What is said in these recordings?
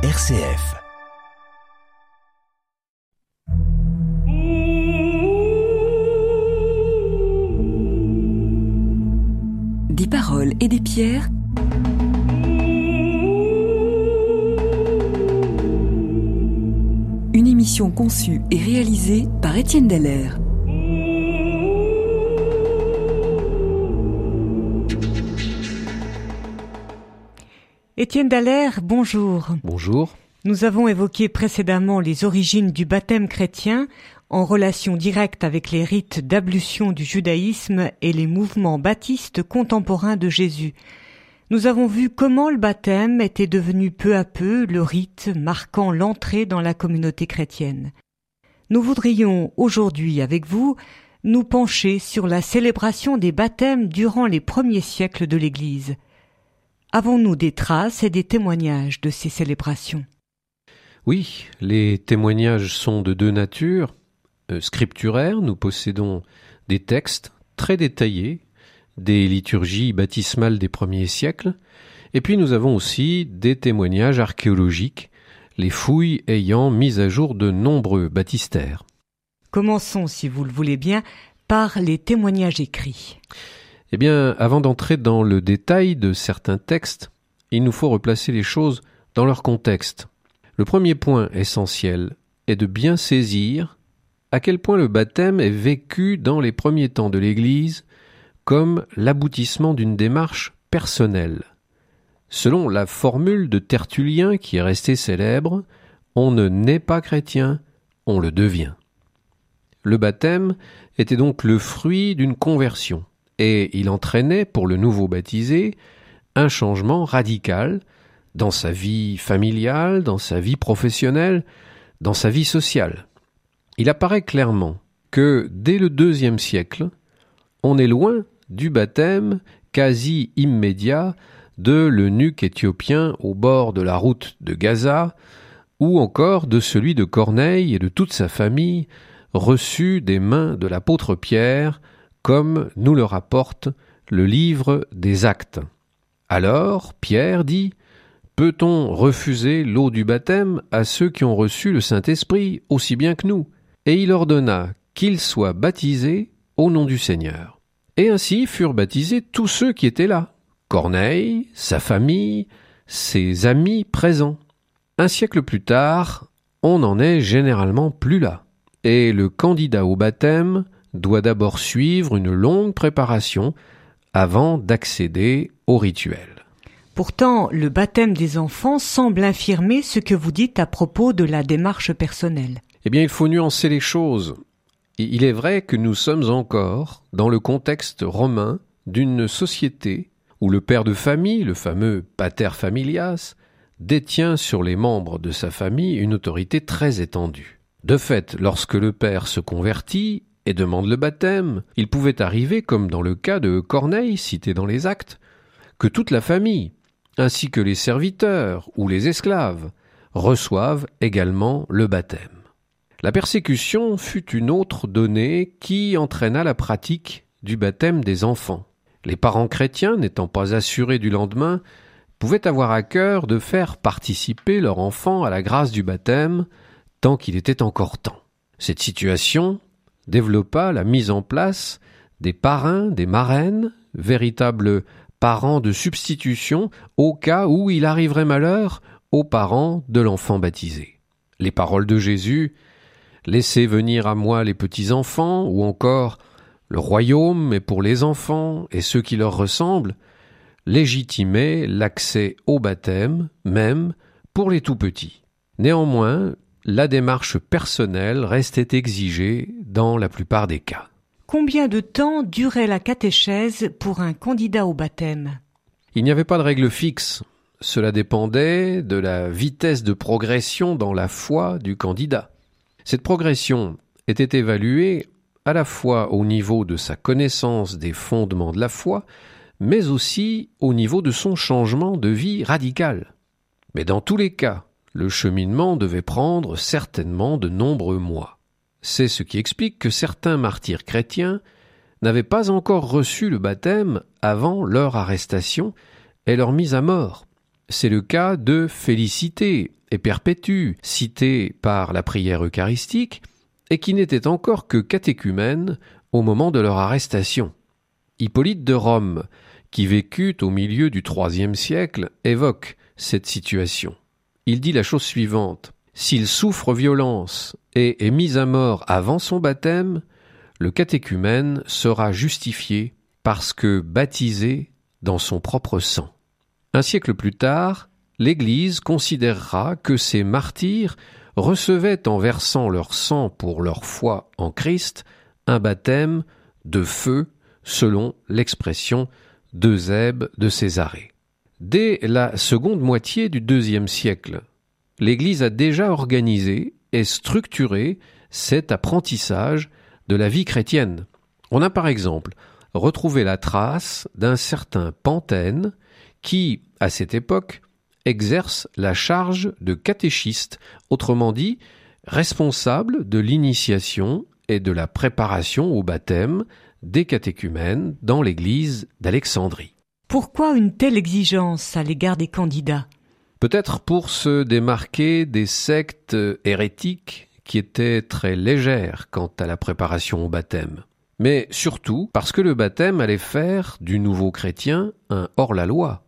RCF. Des paroles et des pierres. Une émission conçue et réalisée par Étienne Dallaire. Étienne Dallaire, bonjour. Bonjour. Nous avons évoqué précédemment les origines du baptême chrétien en relation directe avec les rites d'ablution du judaïsme et les mouvements baptistes contemporains de Jésus. Nous avons vu comment le baptême était devenu peu à peu le rite marquant l'entrée dans la communauté chrétienne. Nous voudrions aujourd'hui, avec vous, nous pencher sur la célébration des baptêmes durant les premiers siècles de l'Église. Avons-nous des traces et des témoignages de ces célébrations ? Oui, les témoignages sont de deux natures. Scripturaires, nous possédons des textes très détaillés, des liturgies baptismales des premiers siècles, et puis nous avons aussi des témoignages archéologiques, les fouilles ayant mis à jour de nombreux baptistères. Commençons, si vous le voulez bien, par les témoignages écrits. Eh bien, avant d'entrer dans le détail de certains textes, il nous faut replacer les choses dans leur contexte. Le premier point essentiel est de bien saisir à quel point le baptême est vécu dans les premiers temps de l'Église comme l'aboutissement d'une démarche personnelle. Selon la formule de Tertullien qui est restée célèbre, on ne naît pas chrétien, on le devient. Le baptême était donc le fruit d'une conversion. Et il entraînait, pour le nouveau baptisé, un changement radical dans sa vie familiale, dans sa vie professionnelle, dans sa vie sociale. Il apparaît clairement que, dès le IIe siècle, on est loin du baptême quasi immédiat de l'eunuque éthiopien au bord de la route de Gaza, ou encore de celui de Corneille et de toute sa famille, reçu des mains de l'apôtre Pierre, comme nous le rapporte le livre des Actes. Alors, Pierre dit « Peut-on refuser l'eau du baptême à ceux qui ont reçu le Saint-Esprit aussi bien que nous ?» Et il ordonna qu'ils soient baptisés au nom du Seigneur. Et ainsi furent baptisés tous ceux qui étaient là, Corneille, sa famille, ses amis présents. Un siècle plus tard, on n'en est généralement plus là. Et le candidat au baptême doit d'abord suivre une longue préparation avant d'accéder au rituel. Pourtant, le baptême des enfants semble infirmer ce que vous dites à propos de la démarche personnelle. Eh bien, il faut nuancer les choses. Il est vrai que nous sommes encore dans le contexte romain d'une société où le père de famille, le fameux pater familias, détient sur les membres de sa famille une autorité très étendue. De fait, lorsque le père se convertit et demande le baptême, il pouvait arriver, comme dans le cas de Corneille, cité dans les Actes, que toute la famille, ainsi que les serviteurs ou les esclaves, reçoivent également le baptême. La persécution fut une autre donnée qui entraîna la pratique du baptême des enfants. Les parents chrétiens, n'étant pas assurés du lendemain, pouvaient avoir à cœur de faire participer leur enfant à la grâce du baptême tant qu'il était encore temps. Cette situation développa la mise en place des parrains, des marraines, véritables parents de substitution au cas où il arriverait malheur aux parents de l'enfant baptisé. Les paroles de Jésus « Laissez venir à moi les petits-enfants » ou encore « Le royaume est pour les enfants et ceux qui leur ressemblent » légitimaient l'accès au baptême, même pour les tout-petits. Néanmoins, la démarche personnelle restait exigée dans la plupart des cas. Combien de temps durait la catéchèse pour un candidat au baptême ? Il n'y avait pas de règle fixe. Cela dépendait de la vitesse de progression dans la foi du candidat. Cette progression était évaluée à la fois au niveau de sa connaissance des fondements de la foi, mais aussi au niveau de son changement de vie radical. Mais dans tous les cas, le cheminement devait prendre certainement de nombreux mois. C'est ce qui explique que certains martyrs chrétiens n'avaient pas encore reçu le baptême avant leur arrestation et leur mise à mort. C'est le cas de Félicité, et Perpétue, citée par la prière eucharistique, et qui n'étaient encore que catéchumènes au moment de leur arrestation. Hippolyte de Rome, qui vécut au milieu du IIIe siècle, évoque cette situation. Il dit la chose suivante. « S'il souffre violence et est mis à mort avant son baptême, le catéchumène sera justifié parce que baptisé dans son propre sang. » Un siècle plus tard, l'Église considérera que ces martyrs recevaient en versant leur sang pour leur foi en Christ un baptême de feu selon l'expression d'Eusèbe de Césarée. Dès la seconde moitié du IIe siècle, l'Église a déjà organisé et structuré cet apprentissage de la vie chrétienne. On a par exemple retrouvé la trace d'un certain Pantène qui, à cette époque, exerce la charge de catéchiste, autrement dit, responsable de l'initiation et de la préparation au baptême des catéchumènes dans l'église d'Alexandrie. Pourquoi une telle exigence à l'égard des candidats ? Peut-être pour se démarquer des sectes hérétiques qui étaient très légères quant à la préparation au baptême. Mais surtout parce que le baptême allait faire du nouveau chrétien un hors-la-loi,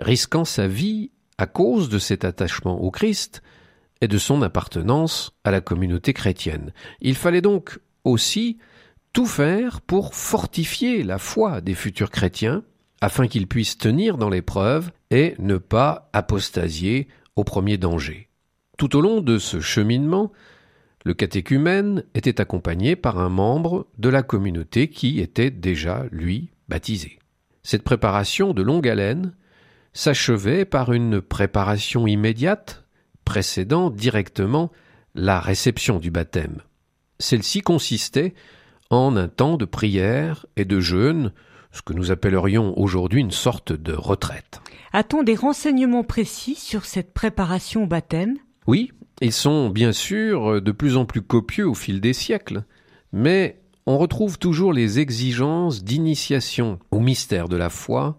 risquant sa vie à cause de cet attachement au Christ et de son appartenance à la communauté chrétienne. Il fallait donc aussi tout faire pour fortifier la foi des futurs chrétiens afin qu'ils puissent tenir dans l'épreuve et ne pas apostasier au premier danger. Tout au long de ce cheminement, le catéchumène était accompagné par un membre de la communauté qui était déjà, lui, baptisé. Cette préparation de longue haleine s'achevait par une préparation immédiate précédant directement la réception du baptême. Celle-ci consistait en un temps de prière et de jeûne, ce que nous appellerions aujourd'hui une sorte de retraite. A-t-on des renseignements précis sur cette préparation au baptême ? Oui, ils sont bien sûr de plus en plus copieux au fil des siècles, mais on retrouve toujours les exigences d'initiation au mystère de la foi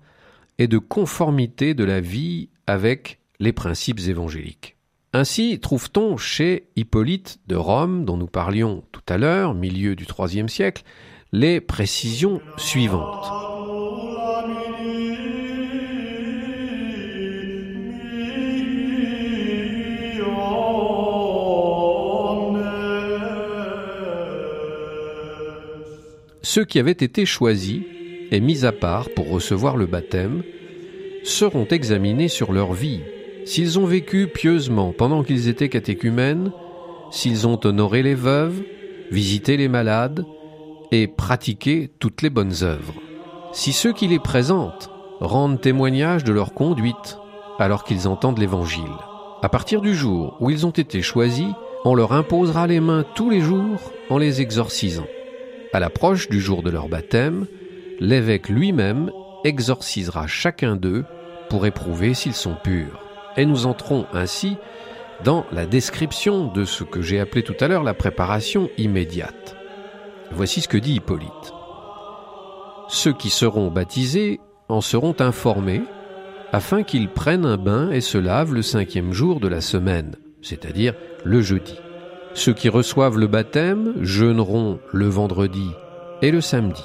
et de conformité de la vie avec les principes évangéliques. Ainsi trouve-t-on chez Hippolyte de Rome, dont nous parlions tout à l'heure, milieu du IIIe siècle, les précisions suivantes. Ceux qui avaient été choisis et mis à part pour recevoir le baptême seront examinés sur leur vie, s'ils ont vécu pieusement pendant qu'ils étaient catéchumènes, s'ils ont honoré les veuves, visité les malades, et pratiquer toutes les bonnes œuvres. Si ceux qui les présentent rendent témoignage de leur conduite alors qu'ils entendent l'Évangile, à partir du jour où ils ont été choisis, on leur imposera les mains tous les jours en les exorcisant. À l'approche du jour de leur baptême, l'évêque lui-même exorcisera chacun d'eux pour éprouver s'ils sont purs. Et nous entrons ainsi dans la description de ce que j'ai appelé tout à l'heure la préparation immédiate. Voici ce que dit Hippolyte. Ceux qui seront baptisés en seront informés afin qu'ils prennent un bain et se lavent le 5e jour de la semaine, c'est-à-dire le jeudi. Ceux qui reçoivent le baptême jeûneront le vendredi et le samedi.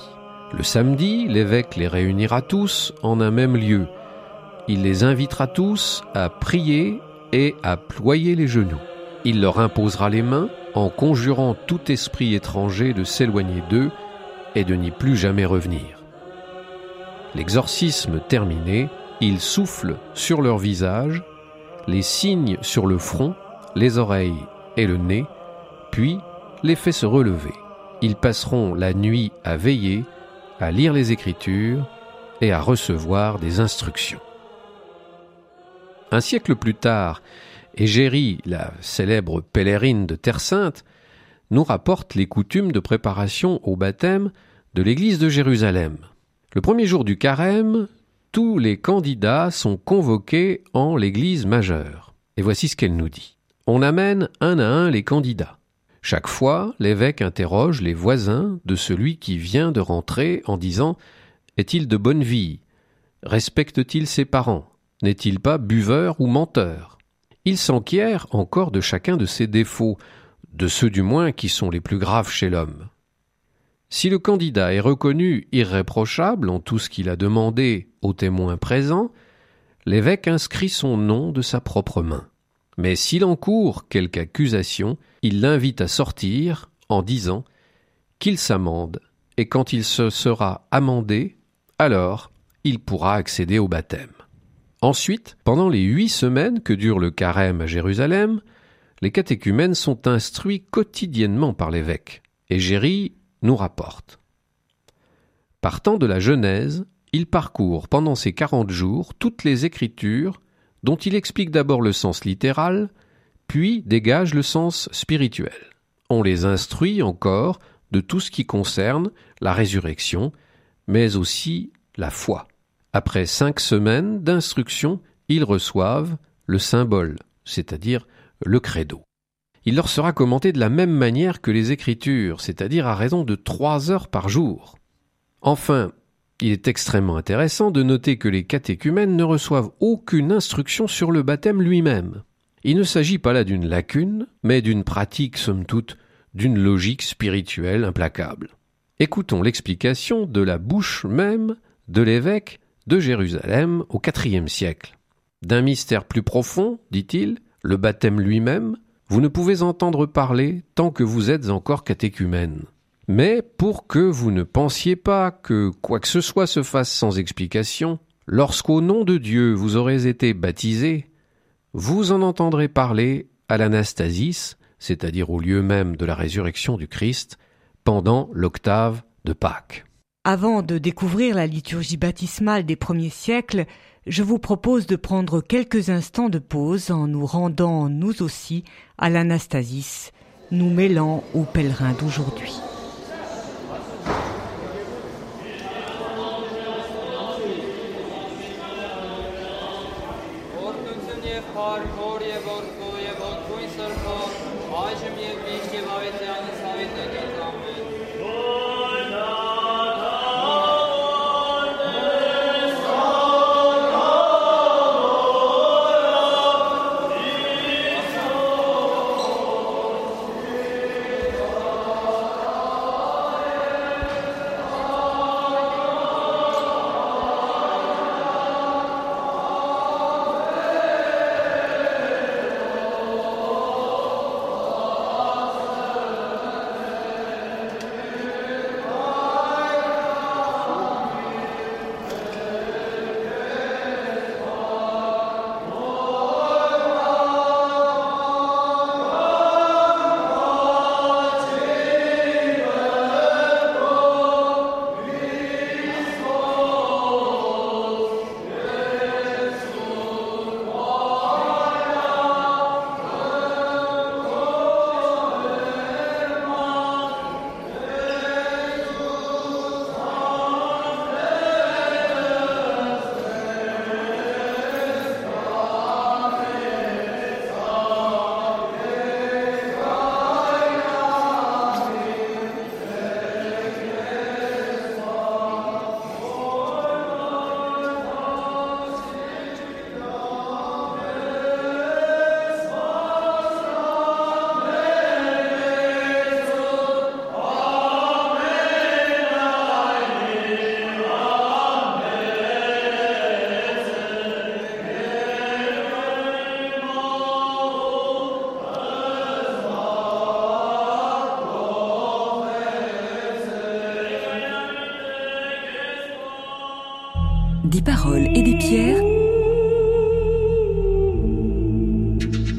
Le samedi, l'évêque les réunira tous en un même lieu. Il les invitera tous à prier et à ployer les genoux. Il leur imposera les mains en conjurant tout esprit étranger de s'éloigner d'eux et de n'y plus jamais revenir. L'exorcisme terminé, ils soufflent sur leur visage, les signent sur le front, les oreilles et le nez, puis les fait se relever. Ils passeront la nuit à veiller, à lire les Écritures et à recevoir des instructions. Un siècle plus tard, Égérie, la célèbre pèlerine de Terre Sainte, nous rapporte les coutumes de préparation au baptême de l'église de Jérusalem. Le premier jour du carême, tous les candidats sont convoqués en l'église majeure. Et voici ce qu'elle nous dit. On amène un à un les candidats. Chaque fois, l'évêque interroge les voisins de celui qui vient de rentrer en disant « Est-il de bonne vie ? Respecte-t-il ses parents ? N'est-il pas buveur ou menteur ? » il s'enquiert encore de chacun de ses défauts, de ceux du moins qui sont les plus graves chez l'homme. Si le candidat est reconnu irréprochable en tout ce qu'il a demandé aux témoins présents, l'évêque inscrit son nom de sa propre main. Mais s'il encourt quelque accusation, il l'invite à sortir en disant qu'il s'amende, et quand il se sera amendé, alors il pourra accéder au baptême. Ensuite, pendant les 8 semaines que dure le carême à Jérusalem, les catéchumènes sont instruits quotidiennement par l'évêque. Égérie nous rapporte. Partant de la Genèse, il parcourt pendant ces 40 jours toutes les Écritures dont il explique d'abord le sens littéral, puis dégage le sens spirituel. On les instruit encore de tout ce qui concerne la résurrection, mais aussi la foi. Après 5 semaines d'instruction, ils reçoivent le symbole, c'est-à-dire le credo. Il leur sera commenté de la même manière que les Écritures, c'est-à-dire à raison de 3 heures par jour. Enfin, il est extrêmement intéressant de noter que les catéchumènes ne reçoivent aucune instruction sur le baptême lui-même. Il ne s'agit pas là d'une lacune, mais d'une pratique, somme toute, d'une logique spirituelle implacable. Écoutons l'explication de la bouche même de l'évêque de Jérusalem au IVe siècle. « D'un mystère plus profond, dit-il, le baptême lui-même, vous ne pouvez entendre parler tant que vous êtes encore catéchumène. Mais pour que vous ne pensiez pas que quoi que ce soit se fasse sans explication, lorsqu'au nom de Dieu vous aurez été baptisés, vous en entendrez parler à l'anastasis, c'est-à-dire au lieu même de la résurrection du Christ, pendant l'octave de Pâques. » Avant de découvrir la liturgie baptismale des premiers siècles, je vous propose de prendre quelques instants de pause en nous rendant, nous aussi, à l'anastasis, nous mêlant aux pèlerins d'aujourd'hui. Des paroles et des pierres.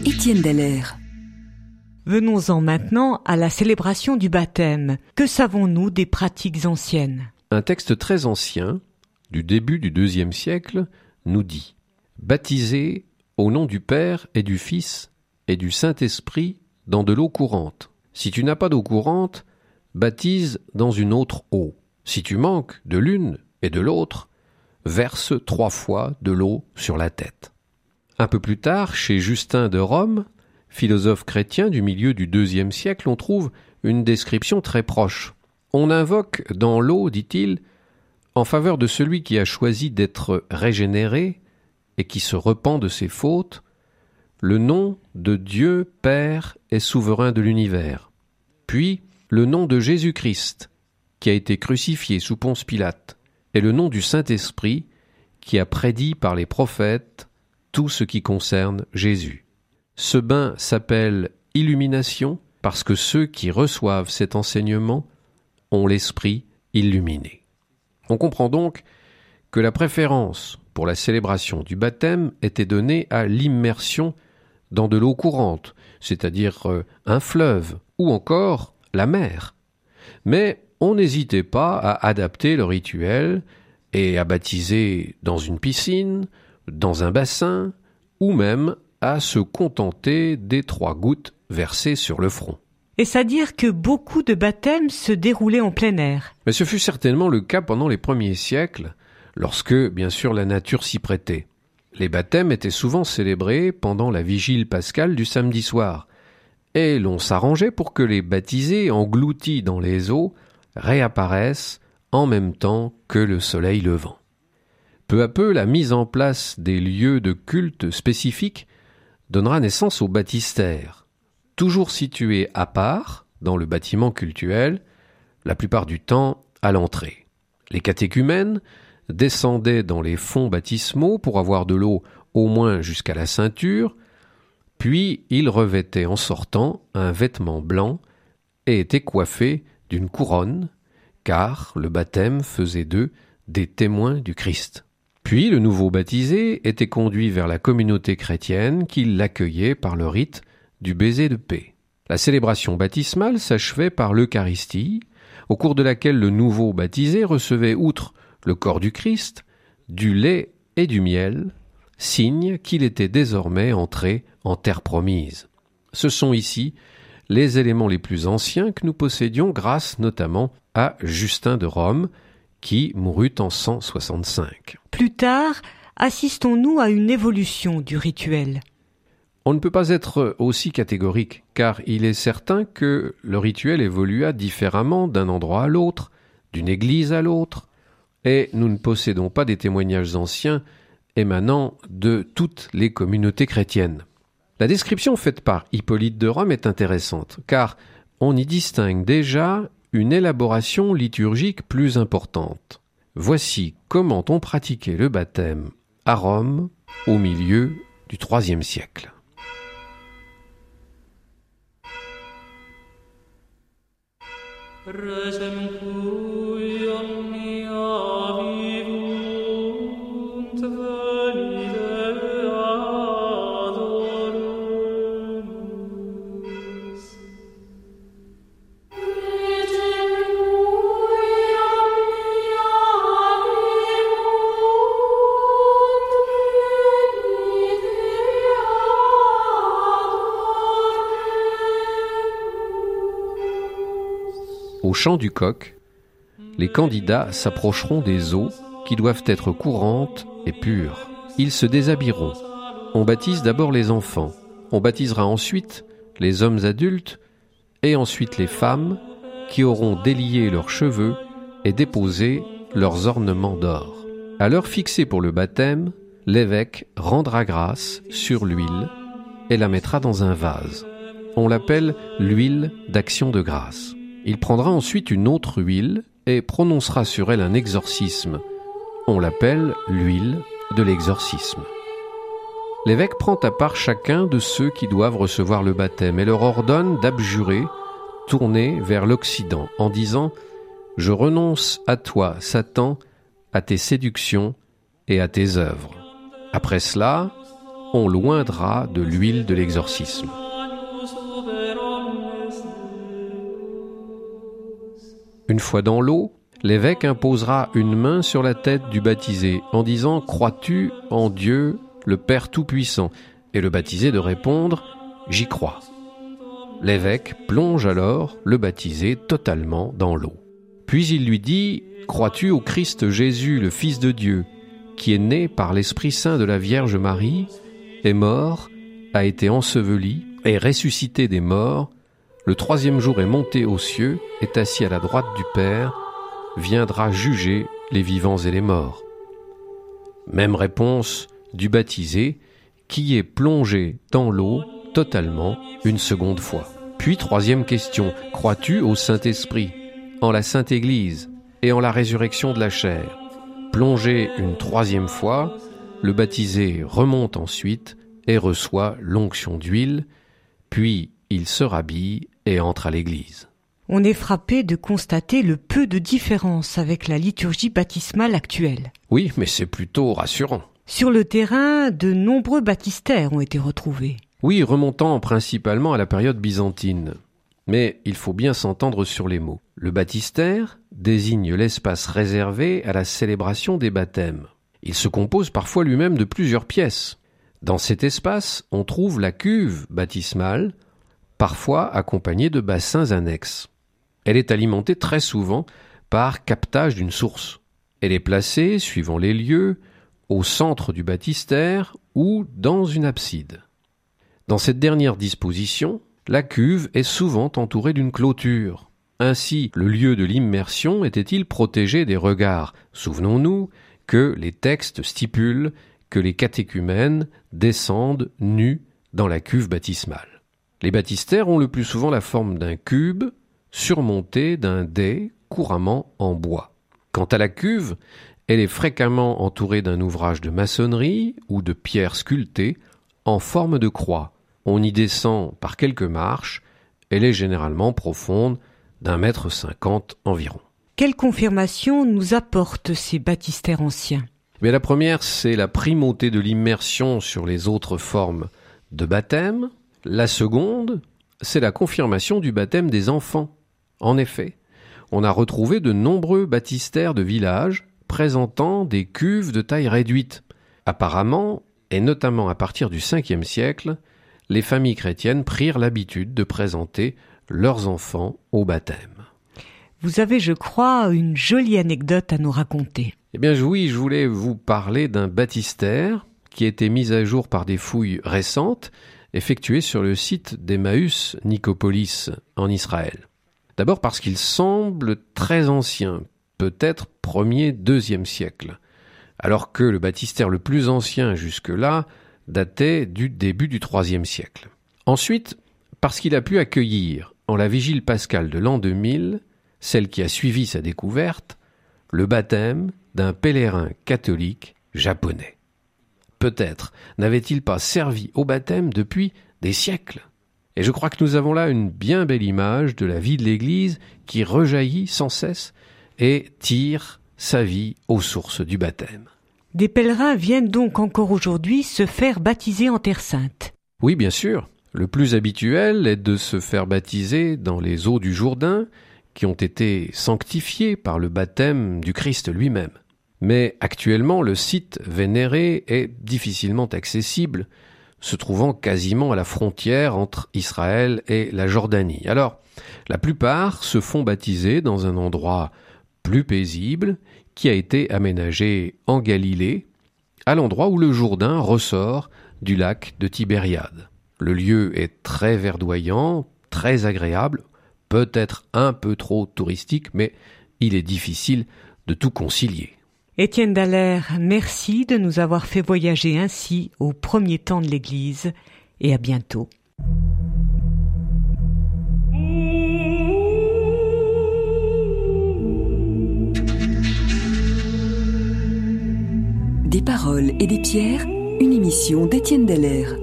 Étienne Dallaire. Venons-en maintenant à la célébration du baptême. Que savons-nous des pratiques anciennes ? Un texte très ancien, du début du IIe siècle, nous dit « Baptisez au nom du Père et du Fils et du Saint-Esprit dans de l'eau courante. Si tu n'as pas d'eau courante, baptise dans une autre eau. Si tu manques de l'une et de l'autre, verse 3 fois de l'eau sur la tête. » Un peu plus tard, chez Justin de Rome, philosophe chrétien du milieu du IIe siècle, on trouve une description très proche. On invoque dans l'eau, dit-il, en faveur de celui qui a choisi d'être régénéré et qui se repent de ses fautes, le nom de Dieu Père et souverain de l'univers, puis le nom de Jésus-Christ, qui a été crucifié sous Ponce Pilate, et le nom du Saint-Esprit, qui a prédit par les prophètes tout ce qui concerne Jésus. Ce bain s'appelle illumination parce que ceux qui reçoivent cet enseignement ont l'esprit illuminé. On comprend donc que la préférence pour la célébration du baptême était donnée à l'immersion dans de l'eau courante, c'est-à-dire un fleuve ou encore la mer. Mais on n'hésitait pas à adapter le rituel et à baptiser dans une piscine, dans un bassin, ou même à se contenter des 3 gouttes versées sur le front. Est-ce à dire que beaucoup de baptêmes se déroulaient en plein air? Mais ce fut certainement le cas pendant les premiers siècles, lorsque, bien sûr, la nature s'y prêtait. Les baptêmes étaient souvent célébrés pendant la vigile pascale du samedi soir, et l'on s'arrangeait pour que les baptisés, engloutis dans les eaux, réapparaissent en même temps que le soleil levant. Peu à peu, la mise en place des lieux de culte spécifiques donnera naissance au baptistère, toujours situé à part dans le bâtiment cultuel, la plupart du temps à l'entrée. Les catéchumènes descendaient dans les fonds baptismaux pour avoir de l'eau au moins jusqu'à la ceinture, puis ils revêtaient en sortant un vêtement blanc et étaient coiffés d'une couronne, car le baptême faisait d'eux des témoins du Christ. Puis le nouveau baptisé était conduit vers la communauté chrétienne qui l'accueillait par le rite du baiser de paix. La célébration baptismale s'achevait par l'Eucharistie, au cours de laquelle le nouveau baptisé recevait, outre le corps du Christ, du lait et du miel, signe qu'il était désormais entré en terre promise. Ce sont ici les éléments les plus anciens que nous possédions grâce notamment à Justin de Rome, qui mourut en 165. Plus tard, assistons-nous à une évolution du rituel? On ne peut pas être aussi catégorique, car il est certain que le rituel évolua différemment d'un endroit à l'autre, d'une église à l'autre, et nous ne possédons pas des témoignages anciens émanant de toutes les communautés chrétiennes. La description faite par Hippolyte de Rome est intéressante, car on y distingue déjà une élaboration liturgique plus importante. Voici comment on pratiquait le baptême à Rome au milieu du IIIe siècle. Au chant du coq, les candidats s'approcheront des eaux qui doivent être courantes et pures. Ils se déshabilleront. On baptise d'abord les enfants, on baptisera ensuite les hommes adultes et ensuite les femmes qui auront délié leurs cheveux et déposé leurs ornements d'or. À l'heure fixée pour le baptême, l'évêque rendra grâce sur l'huile et la mettra dans un vase. On l'appelle l'huile d'action de grâce. Il prendra ensuite une autre huile et prononcera sur elle un exorcisme. On l'appelle l'huile de l'exorcisme. L'évêque prend à part chacun de ceux qui doivent recevoir le baptême et leur ordonne d'abjurer, tourner vers l'Occident, en disant « Je renonce à toi, Satan, à tes séductions et à tes œuvres. » Après cela, on loindra de l'huile de l'exorcisme. Une fois dans l'eau, l'évêque imposera une main sur la tête du baptisé en disant « Crois-tu en Dieu, le Père Tout-Puissant ?» et le baptisé de répondre « J'y crois ». L'évêque plonge alors le baptisé totalement dans l'eau. Puis il lui dit « Crois-tu au Christ Jésus, le Fils de Dieu, qui est né par l'Esprit Saint de la Vierge Marie, est mort, a été enseveli et ressuscité des morts, le 3e jour est monté aux cieux, est assis à la droite du Père, viendra juger les vivants et les morts. » Même réponse du baptisé qui est plongé dans l'eau totalement une seconde fois. Puis troisième question, crois-tu au Saint-Esprit, en la Sainte Église et en la résurrection de la chair? Plongé une troisième fois, le baptisé remonte ensuite et reçoit l'onction d'huile, puis il se rhabille et entre à l'Église. On est frappé de constater le peu de différence avec la liturgie baptismale actuelle. Oui, mais c'est plutôt rassurant. Sur le terrain, de nombreux baptistères ont été retrouvés. Oui, remontant principalement à la période byzantine. Mais il faut bien s'entendre sur les mots. Le baptistère désigne l'espace réservé à la célébration des baptêmes. Il se compose parfois lui-même de plusieurs pièces. Dans cet espace, on trouve la cuve baptismale, parfois accompagnée de bassins annexes. Elle est alimentée très souvent par captage d'une source. Elle est placée, suivant les lieux, au centre du baptistère ou dans une abside. Dans cette dernière disposition, la cuve est souvent entourée d'une clôture. Ainsi, le lieu de l'immersion était-il protégé des regards? Souvenons-nous que les textes stipulent que les catéchumènes descendent nus dans la cuve baptismale. Les baptistères ont le plus souvent la forme d'un cube surmonté d'un dais couramment en bois. Quant à la cuve, elle est fréquemment entourée d'un ouvrage de maçonnerie ou de pierres sculptées en forme de croix. On y descend par quelques marches. Elle est généralement profonde d'1,50 m environ. Quelle confirmation nous apportent ces baptistères anciens? Mais la première, c'est la primauté de l'immersion sur les autres formes de baptême. La seconde, c'est la confirmation du baptême des enfants. En effet, on a retrouvé de nombreux baptistères de villages présentant des cuves de taille réduite. Apparemment, et notamment à partir du 5e siècle, les familles chrétiennes prirent l'habitude de présenter leurs enfants au baptême. Vous avez, je crois, une jolie anecdote à nous raconter. Eh bien oui, je voulais vous parler d'un baptistère qui a été mis à jour par des fouilles récentes effectuées sur le site d'Emmaüs Nicopolis en Israël. D'abord parce qu'il semble très ancien, peut-être 1er-2e siècle, alors que le baptistère le plus ancien jusque-là datait du début du 3e siècle. Ensuite, parce qu'il a pu accueillir, en la vigile pascale de l'an 2000, celle qui a suivi sa découverte, le baptême d'un pèlerin catholique japonais. Peut-être n'avait-il pas servi au baptême depuis des siècles. Et je crois que nous avons là une bien belle image de la vie de l'Église qui rejaillit sans cesse et tire sa vie aux sources du baptême. Des pèlerins viennent donc encore aujourd'hui se faire baptiser en Terre Sainte. Oui, bien sûr. Le plus habituel est de se faire baptiser dans les eaux du Jourdain qui ont été sanctifiées par le baptême du Christ lui-même. Mais actuellement, le site vénéré est difficilement accessible, se trouvant quasiment à la frontière entre Israël et la Jordanie. Alors, la plupart se font baptiser dans un endroit plus paisible qui a été aménagé en Galilée, à l'endroit où le Jourdain ressort du lac de Tibériade. Le lieu est très verdoyant, très agréable, peut-être un peu trop touristique, mais il est difficile de tout concilier. Étienne Dallaire, merci de nous avoir fait voyager ainsi au premier temps de l'Église et à bientôt. Des paroles et des pierres, une émission d'Étienne Dallaire.